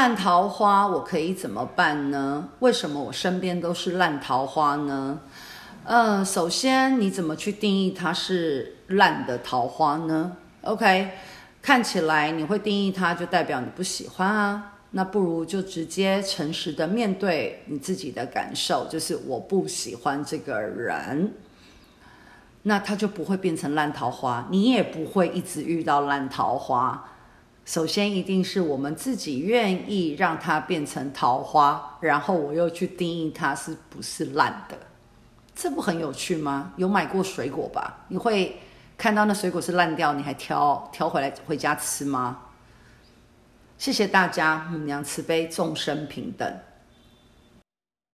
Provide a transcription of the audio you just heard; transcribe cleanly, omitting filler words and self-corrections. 烂桃花我可以怎么办呢？为什么我身边都是烂桃花呢？首先你怎么去定义它是烂的桃花呢 ？OK， 看起来你会定义它，就代表你不喜欢啊。那不如就直接诚实的面对你自己的感受，就是我不喜欢这个人，那他就不会变成烂桃花，你也不会一直遇到烂桃花。首先一定是我们自己愿意让它变成桃花，然后我又去定义它是不是烂的，这不很有趣吗？有买过水果吧？你会看到那水果是烂掉，你还挑回来回家吃吗？谢谢大家，母娘慈悲，众生平等。